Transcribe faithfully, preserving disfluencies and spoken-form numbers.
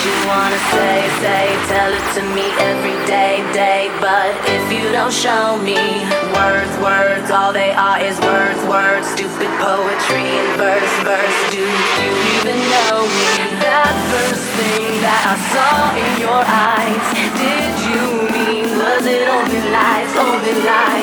you wanna say, say, tell it to me every day, day. But if you don't show me words, words, all they are is words, words. Stupid poetry in verse, verse. Do you even know me? That first thing that I saw in your eyes, did you mean, was it only lies, only lies?